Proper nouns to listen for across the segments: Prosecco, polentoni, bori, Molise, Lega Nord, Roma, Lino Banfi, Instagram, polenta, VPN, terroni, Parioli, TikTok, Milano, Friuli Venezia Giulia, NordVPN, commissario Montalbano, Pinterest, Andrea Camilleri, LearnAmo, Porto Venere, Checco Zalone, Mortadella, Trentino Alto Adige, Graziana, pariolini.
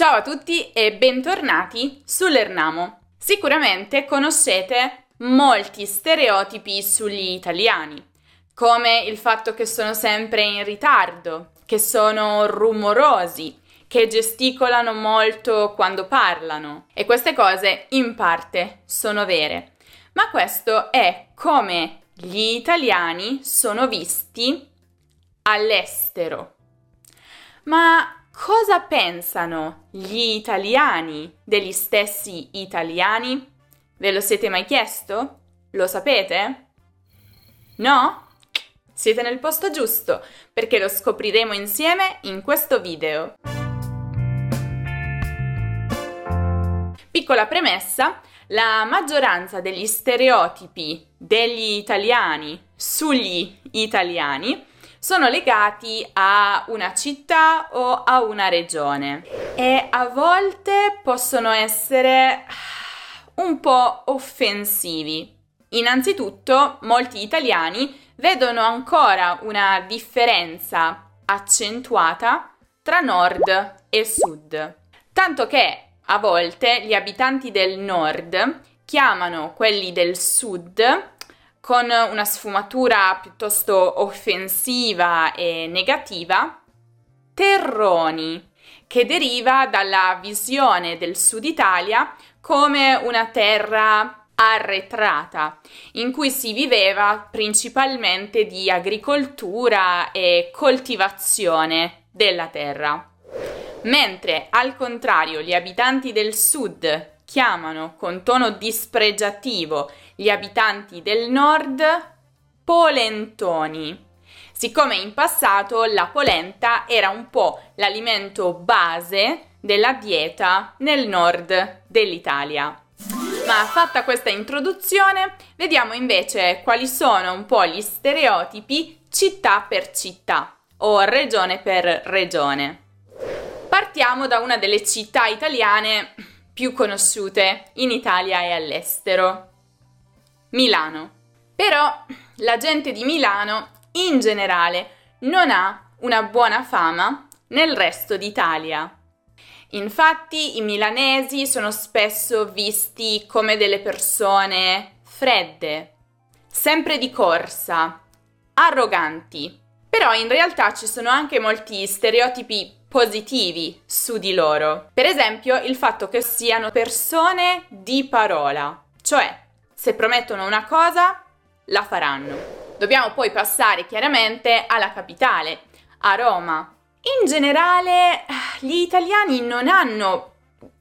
Ciao a tutti e bentornati su LearnAmo. Sicuramente conoscete molti stereotipi sugli italiani, come il fatto che sono sempre in ritardo, che sono rumorosi, che gesticolano molto quando parlano. E queste cose in parte sono vere, ma questo è come gli italiani sono visti all'estero. Ma cosa pensano gli italiani degli stessi italiani? Ve lo siete mai chiesto? Lo sapete? No? Siete nel posto giusto, perché lo scopriremo insieme in questo video. Piccola premessa, la maggioranza degli stereotipi degli italiani sugli italiani sono legati a una città o a una regione e a volte possono essere un po' offensivi. Innanzitutto, molti italiani vedono ancora una differenza accentuata tra nord e sud, tanto che a volte gli abitanti del nord chiamano quelli del sud con una sfumatura piuttosto offensiva e negativa, terroni, che deriva dalla visione del Sud Italia come una terra arretrata, in cui si viveva principalmente di agricoltura e coltivazione della terra. Mentre, al contrario, gli abitanti del Sud chiamano con tono dispregiativo gli abitanti del nord polentoni, siccome in passato la polenta era un po' l'alimento base della dieta nel nord dell'Italia. Ma fatta questa introduzione, vediamo invece quali sono un po' gli stereotipi città per città o regione per regione. Partiamo da una delle città italiane più conosciute in Italia e all'estero, Milano. Però la gente di Milano in generale non ha una buona fama nel resto d'Italia. Infatti i milanesi sono spesso visti come delle persone fredde, sempre di corsa, arroganti. Però in realtà ci sono anche molti stereotipi positivi su di loro. Per esempio, il fatto che siano persone di parola, cioè se promettono una cosa, la faranno. Dobbiamo poi passare chiaramente alla capitale, a Roma. In generale, gli italiani non hanno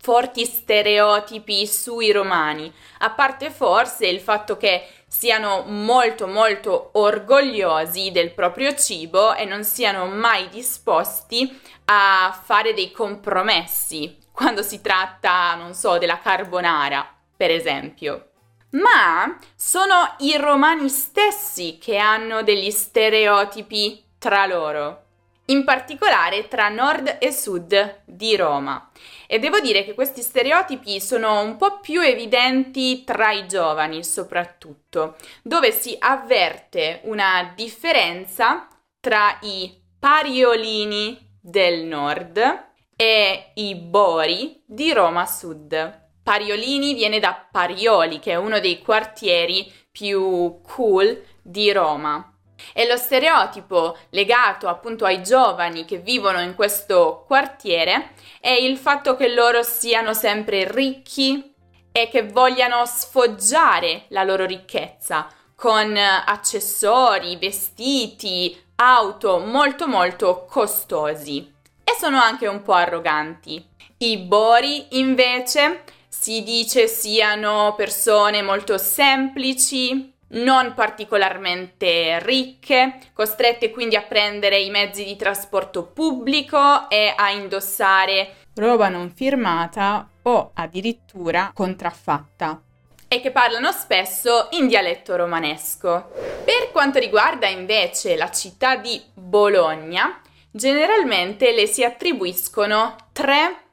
forti stereotipi sui romani, a parte forse il fatto che siano molto molto orgogliosi del proprio cibo e non siano mai disposti a fare dei compromessi quando si tratta, non so, della carbonara, per esempio. Ma sono i romani stessi che hanno degli stereotipi tra loro, in particolare tra nord e sud di Roma. E devo dire che questi stereotipi sono un po' più evidenti tra i giovani soprattutto, dove si avverte una differenza tra i pariolini del nord e i bori di Roma Sud. Pariolini viene da Parioli, che è uno dei quartieri più cool di Roma. E lo stereotipo legato appunto ai giovani che vivono in questo quartiere è il fatto che loro siano sempre ricchi e che vogliano sfoggiare la loro ricchezza con accessori, vestiti, auto molto molto costosi. E sono anche un po' arroganti. I bori invece si dice siano persone molto semplici, non particolarmente ricche, costrette quindi a prendere i mezzi di trasporto pubblico e a indossare roba non firmata o addirittura contraffatta, e che parlano spesso in dialetto romanesco. Per quanto riguarda invece la città di Bologna, generalmente le si attribuiscono tre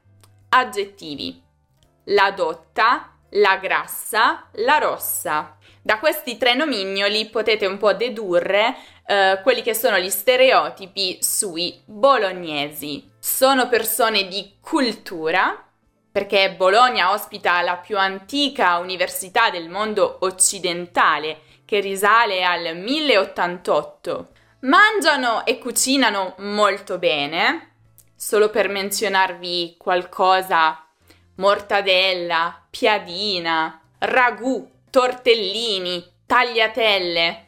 aggettivi: la dotta, la grassa, la rossa. Da questi tre nomignoli potete un po' dedurre quelli che sono gli stereotipi sui bolognesi. Sono persone di cultura, perché Bologna ospita la più antica università del mondo occidentale, che risale al 1088. Mangiano e cucinano molto bene. Solo per menzionarvi qualcosa: mortadella, piadina, ragù, tortellini, tagliatelle.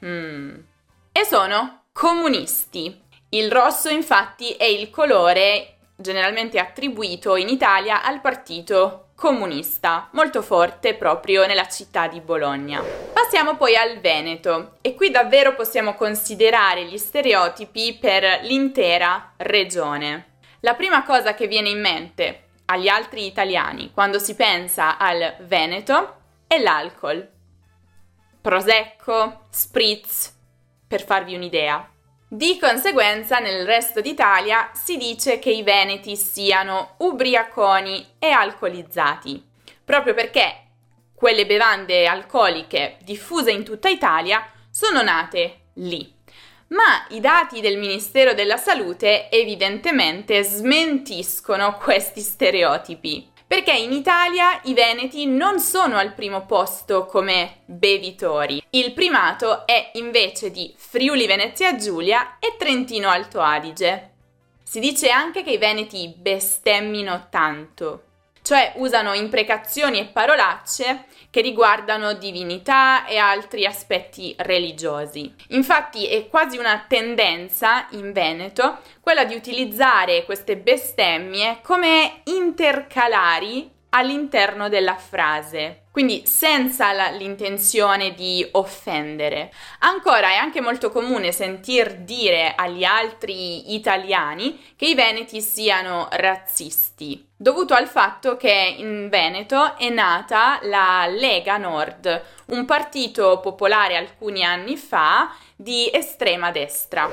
E sono comunisti. Il rosso, infatti, è il colore generalmente attribuito in Italia al partito comunista, molto forte proprio nella città di Bologna. Passiamo poi al Veneto, e qui davvero possiamo considerare gli stereotipi per l'intera regione. La prima cosa che viene in mente agli altri italiani quando si pensa al Veneto è l'alcol. Prosecco, spritz, per farvi un'idea. Di conseguenza nel resto d'Italia si dice che i veneti siano ubriaconi e alcolizzati, proprio perché quelle bevande alcoliche diffuse in tutta Italia sono nate lì. Ma i dati del Ministero della Salute evidentemente smentiscono questi stereotipi, perché in Italia i veneti non sono al primo posto come bevitori. Il primato è invece di Friuli Venezia Giulia e Trentino Alto Adige. Si dice anche che i veneti bestemmino tanto, cioè usano imprecazioni e parolacce che riguardano divinità e altri aspetti religiosi. Infatti è quasi una tendenza in Veneto quella di utilizzare queste bestemmie come intercalari all'interno della frase, quindi senza l'intenzione di offendere. Ancora è anche molto comune sentir dire agli altri italiani che i veneti siano razzisti, dovuto al fatto che in Veneto è nata la Lega Nord, un partito popolare alcuni anni fa di estrema destra.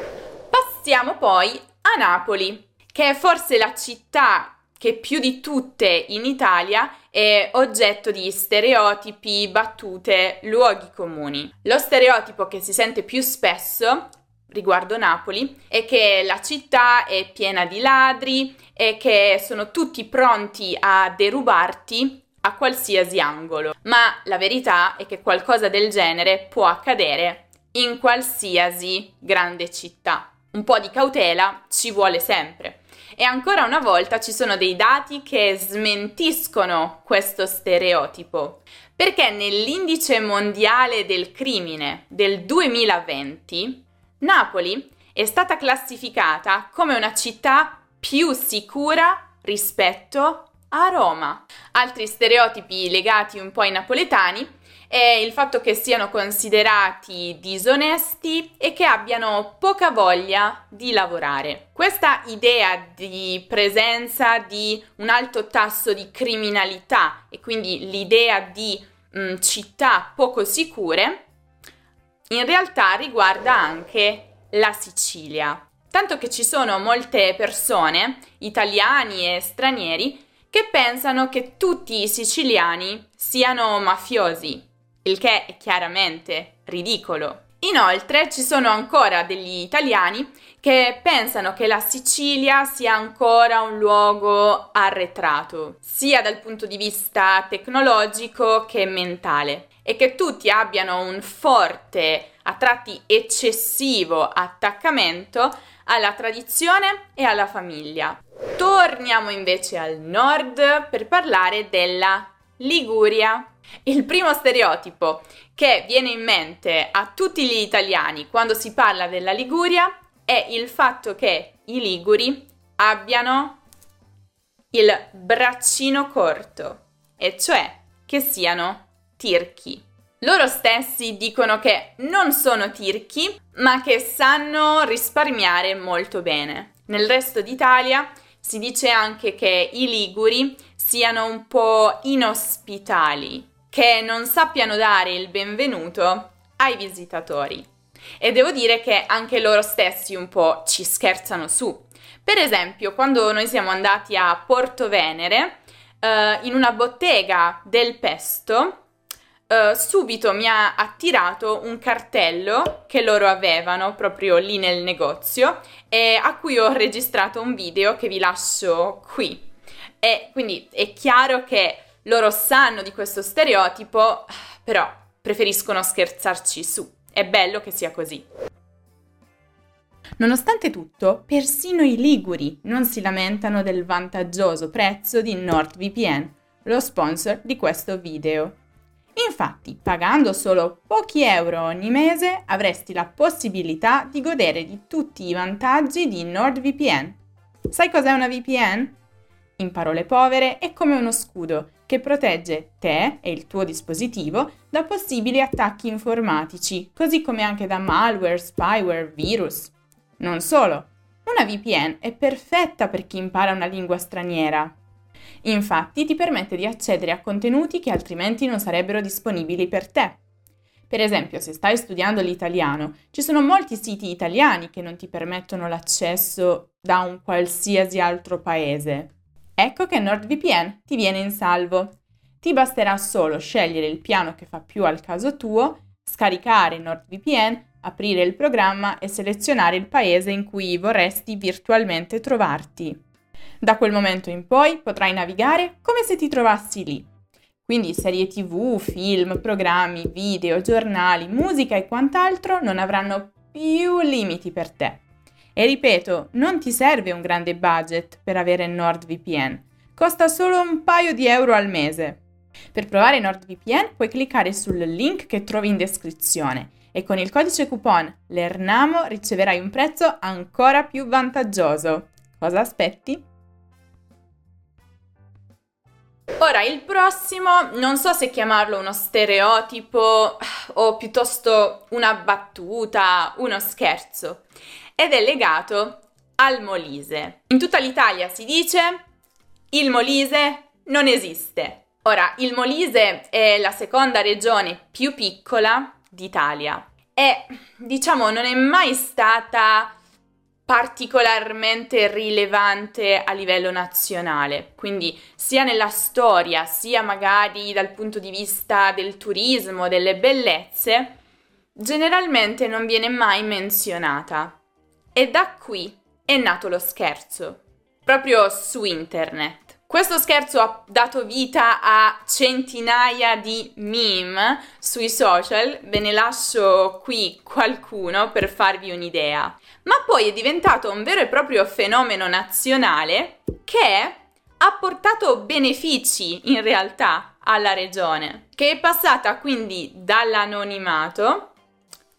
Passiamo poi a Napoli, che è forse la città che più di tutte in Italia è oggetto di stereotipi, battute, luoghi comuni. Lo stereotipo che si sente più spesso riguardo Napoli è che la città è piena di ladri e che sono tutti pronti a derubarti a qualsiasi angolo. Ma la verità è che qualcosa del genere può accadere in qualsiasi grande città. Un po' di cautela ci vuole sempre. E ancora una volta ci sono dei dati che smentiscono questo stereotipo, perché nell'Indice Mondiale del Crimine del 2020 Napoli è stata classificata come una città più sicura rispetto a Roma. Altri stereotipi legati un po' ai napoletani è il fatto che siano considerati disonesti e che abbiano poca voglia di lavorare. Questa idea di presenza di un alto tasso di criminalità e quindi l'idea di città poco sicure in realtà riguarda anche la Sicilia, tanto che ci sono molte persone, italiani e stranieri, che pensano che tutti i siciliani siano mafiosi, il che è chiaramente ridicolo. Inoltre ci sono ancora degli italiani che pensano che la Sicilia sia ancora un luogo arretrato, sia dal punto di vista tecnologico che mentale, e che tutti abbiano un forte, a tratti eccessivo, attaccamento alla tradizione e alla famiglia. Torniamo invece al nord per parlare della Liguria. Il primo stereotipo che viene in mente a tutti gli italiani quando si parla della Liguria è il fatto che i liguri abbiano il braccino corto, e cioè che siano tirchi. Loro stessi dicono che non sono tirchi, ma che sanno risparmiare molto bene. Nel resto d'Italia si dice anche che i liguri siano un po' inospitali, che non sappiano dare il benvenuto ai visitatori. E devo dire che anche loro stessi un po' ci scherzano su. Per esempio, quando noi siamo andati a Porto Venere, in una bottega del pesto, subito mi ha attirato un cartello che loro avevano proprio lì nel negozio e a cui ho registrato un video che vi lascio qui. E quindi è chiaro che loro sanno di questo stereotipo, però preferiscono scherzarci su. È bello che sia così. Nonostante tutto, persino i liguri non si lamentano del vantaggioso prezzo di NordVPN, lo sponsor di questo video. Infatti, pagando solo pochi euro ogni mese, avresti la possibilità di godere di tutti i vantaggi di NordVPN. Sai cos'è una VPN? In parole povere, è come uno scudo che protegge te e il tuo dispositivo da possibili attacchi informatici, così come anche da malware, spyware, virus. Non solo, una VPN è perfetta per chi impara una lingua straniera. Infatti ti permette di accedere a contenuti che altrimenti non sarebbero disponibili per te. Per esempio, se stai studiando l'italiano, ci sono molti siti italiani che non ti permettono l'accesso da un qualsiasi altro paese. Ecco che NordVPN ti viene in salvo. Ti basterà solo scegliere il piano che fa più al caso tuo, scaricare NordVPN, aprire il programma e selezionare il paese in cui vorresti virtualmente trovarti. Da quel momento in poi potrai navigare come se ti trovassi lì. Quindi serie TV, film, programmi, video, giornali, musica e quant'altro non avranno più limiti per te. E ripeto, non ti serve un grande budget per avere NordVPN. Costa solo un paio di euro al mese. Per provare NordVPN puoi cliccare sul link che trovi in descrizione e con il codice coupon LearnAmo riceverai un prezzo ancora più vantaggioso. Cosa aspetti? Ora, il prossimo, non so se chiamarlo uno stereotipo o piuttosto una battuta, uno scherzo, ed è legato al Molise. In tutta l'Italia si dice il Molise non esiste. Ora, il Molise è la seconda regione più piccola d'Italia e, diciamo, non è mai stata particolarmente rilevante a livello nazionale, quindi sia nella storia sia magari dal punto di vista del turismo, delle bellezze, generalmente non viene mai menzionata. E da qui è nato lo scherzo, proprio su internet. Questo scherzo ha dato vita a centinaia di meme sui social, ve ne lascio qui qualcuno per farvi un'idea. Ma poi è diventato un vero e proprio fenomeno nazionale che ha portato benefici in realtà alla regione, che è passata quindi dall'anonimato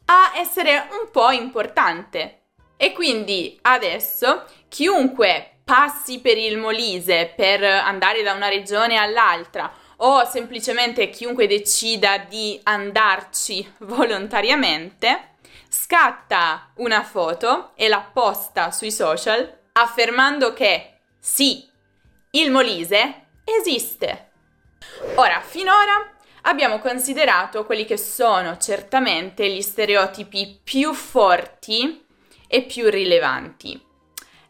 a essere un po' importante. E quindi adesso chiunque passi per il Molise per andare da una regione all'altra o semplicemente chiunque decida di andarci volontariamente scatta una foto e la posta sui social affermando che sì, il Molise esiste. Ora, finora abbiamo considerato quelli che sono certamente gli stereotipi più forti e più rilevanti.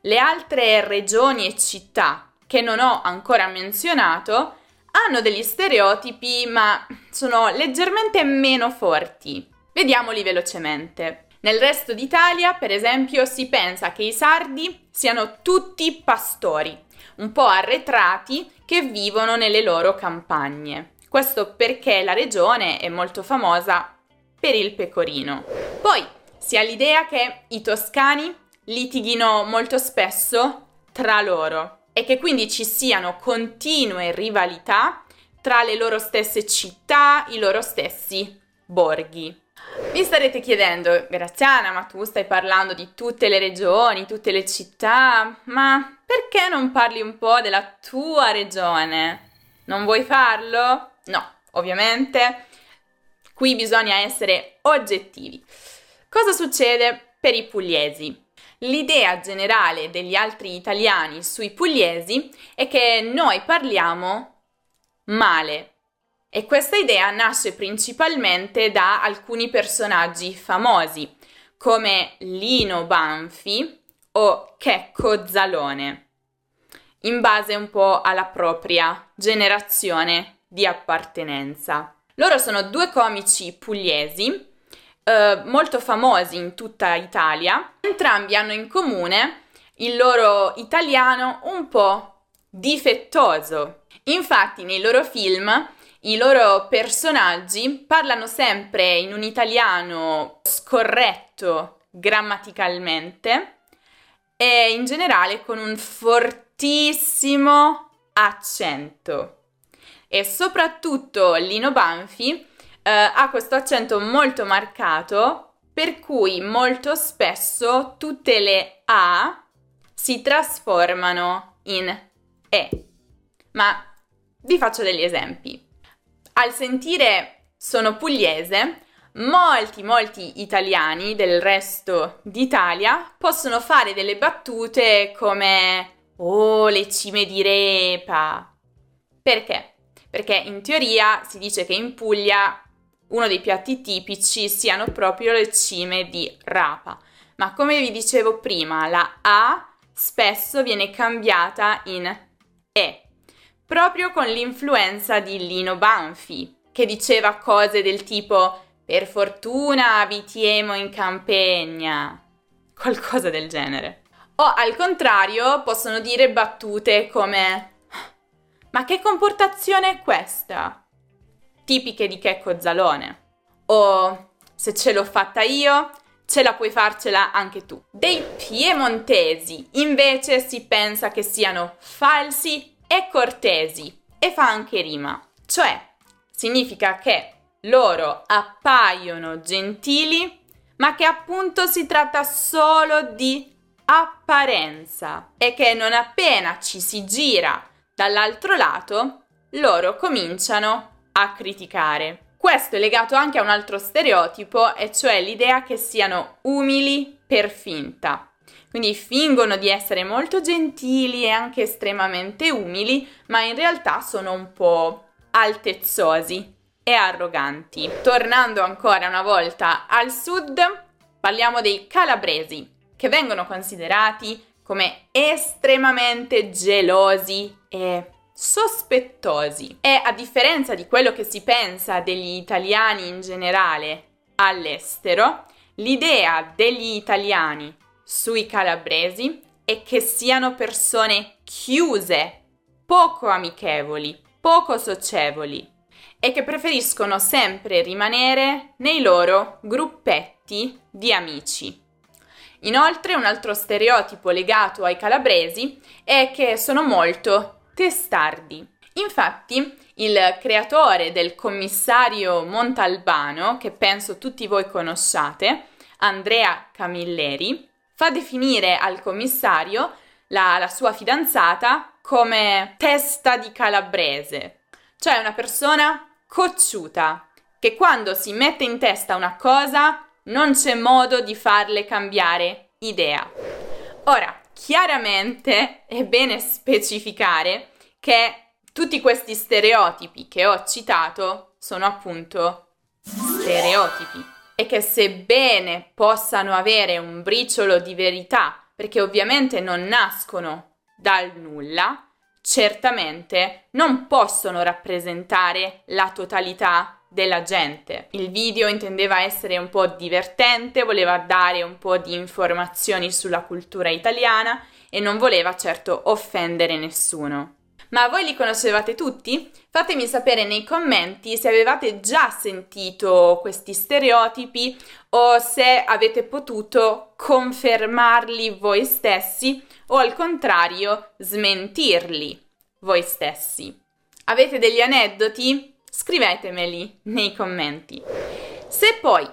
Le altre regioni e città che non ho ancora menzionato hanno degli stereotipi ma sono leggermente meno forti. Vediamoli velocemente. Nel resto d'Italia, per esempio, si pensa che i sardi siano tutti pastori, un po' arretrati, che vivono nelle loro campagne. Questo perché la regione è molto famosa per il pecorino. Poi si ha l'idea che i toscani litighino molto spesso tra loro e che quindi ci siano continue rivalità tra le loro stesse città, i loro stessi borghi. Vi starete chiedendo, Graziana, ma tu stai parlando di tutte le regioni, tutte le città, ma perché non parli un po' della tua regione? Non vuoi farlo? No, ovviamente. Qui bisogna essere oggettivi. Cosa succede per i pugliesi? L'idea generale degli altri italiani sui pugliesi è che noi parliamo male. E questa idea nasce principalmente da alcuni personaggi famosi, come Lino Banfi o Checco Zalone. in base un po' alla propria generazione di appartenenza. Loro sono due comici pugliesi, molto famosi in tutta Italia. Entrambi hanno in comune il loro italiano un po' difettoso. Infatti nei loro film i loro personaggi parlano sempre in un italiano scorretto grammaticalmente e in generale con un fortissimo accento. E soprattutto Lino Banfi ha questo accento molto marcato, per cui molto spesso tutte le A si trasformano in E. Ma vi faccio degli esempi. Al sentire sono pugliese, molti italiani del resto d'Italia possono fare delle battute come "oh, le cime di Repa". Perché? Perché in teoria si dice che in Puglia uno dei piatti tipici siano proprio le cime di rapa. Ma come vi dicevo prima, la A spesso viene cambiata in E. Proprio con l'influenza di Lino Banfi, che diceva cose del tipo "per fortuna abitiamo in campagna", qualcosa del genere. O al contrario possono dire battute come "ma che comportazione è questa?", tipiche di Checco Zalone. O "se ce l'ho fatta io, ce la puoi farcela anche tu". Dei piemontesi invece si pensa che siano falsi e cortesi, e fa anche rima, cioè significa che loro appaiono gentili, ma che appunto si tratta solo di apparenza e che non appena ci si gira dall'altro lato loro cominciano a criticare. Questo è legato anche a un altro stereotipo, e cioè l'idea che siano umili per finta. Quindi fingono di essere molto gentili e anche estremamente umili, ma in realtà sono un po' altezzosi e arroganti. Tornando ancora una volta al sud, parliamo dei calabresi, che vengono considerati come estremamente gelosi e sospettosi. E a differenza di quello che si pensa degli italiani in generale all'estero, l'idea degli italiani sui calabresi è che siano persone chiuse, poco amichevoli, poco socievoli, e che preferiscono sempre rimanere nei loro gruppetti di amici. Inoltre, un altro stereotipo legato ai calabresi è che sono molto testardi. Infatti, il creatore del commissario Montalbano, che penso tutti voi conosciate, Andrea Camilleri, fa definire al commissario la sua fidanzata come testa di calabrese, cioè una persona cocciuta, che quando si mette in testa una cosa non c'è modo di farle cambiare idea. Ora, chiaramente è bene specificare che tutti questi stereotipi che ho citato sono appunto stereotipi, e che sebbene possano avere un briciolo di verità, perché ovviamente non nascono dal nulla, certamente non possono rappresentare la totalità della gente. Il video intendeva essere un po' divertente, voleva dare un po' di informazioni sulla cultura italiana e non voleva certo offendere nessuno. Ma voi li conoscevate tutti? Fatemi sapere nei commenti se avevate già sentito questi stereotipi o se avete potuto confermarli voi stessi o al contrario smentirli voi stessi. Avete degli aneddoti? Scrivetemeli nei commenti. Se poi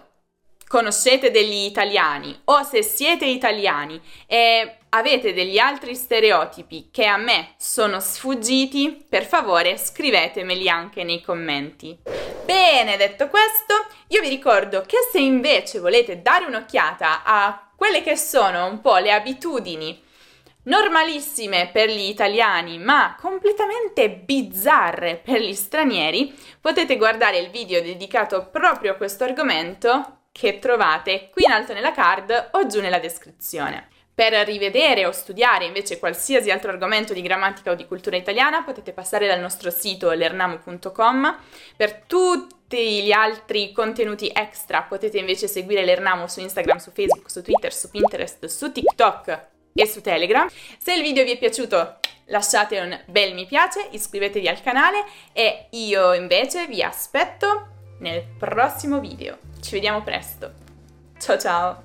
conoscete degli italiani o se siete italiani e avete degli altri stereotipi che a me sono sfuggiti, per favore scrivetemeli anche nei commenti. Bene, detto questo, io vi ricordo che se invece volete dare un'occhiata a quelle che sono un po' le abitudini normalissime per gli italiani ma completamente bizzarre per gli stranieri, potete guardare il video dedicato proprio a questo argomento che trovate qui in alto nella card o giù nella descrizione. Per rivedere o studiare invece qualsiasi altro argomento di grammatica o di cultura italiana potete passare dal nostro sito learnamo.com. Per tutti gli altri contenuti extra potete invece seguire LearnAmo su Instagram, su Facebook, su Twitter, su Pinterest, su TikTok e su Telegram. Se il video vi è piaciuto lasciate un bel mi piace, iscrivetevi al canale e io invece vi aspetto nel prossimo video. Ci vediamo presto. Ciao ciao!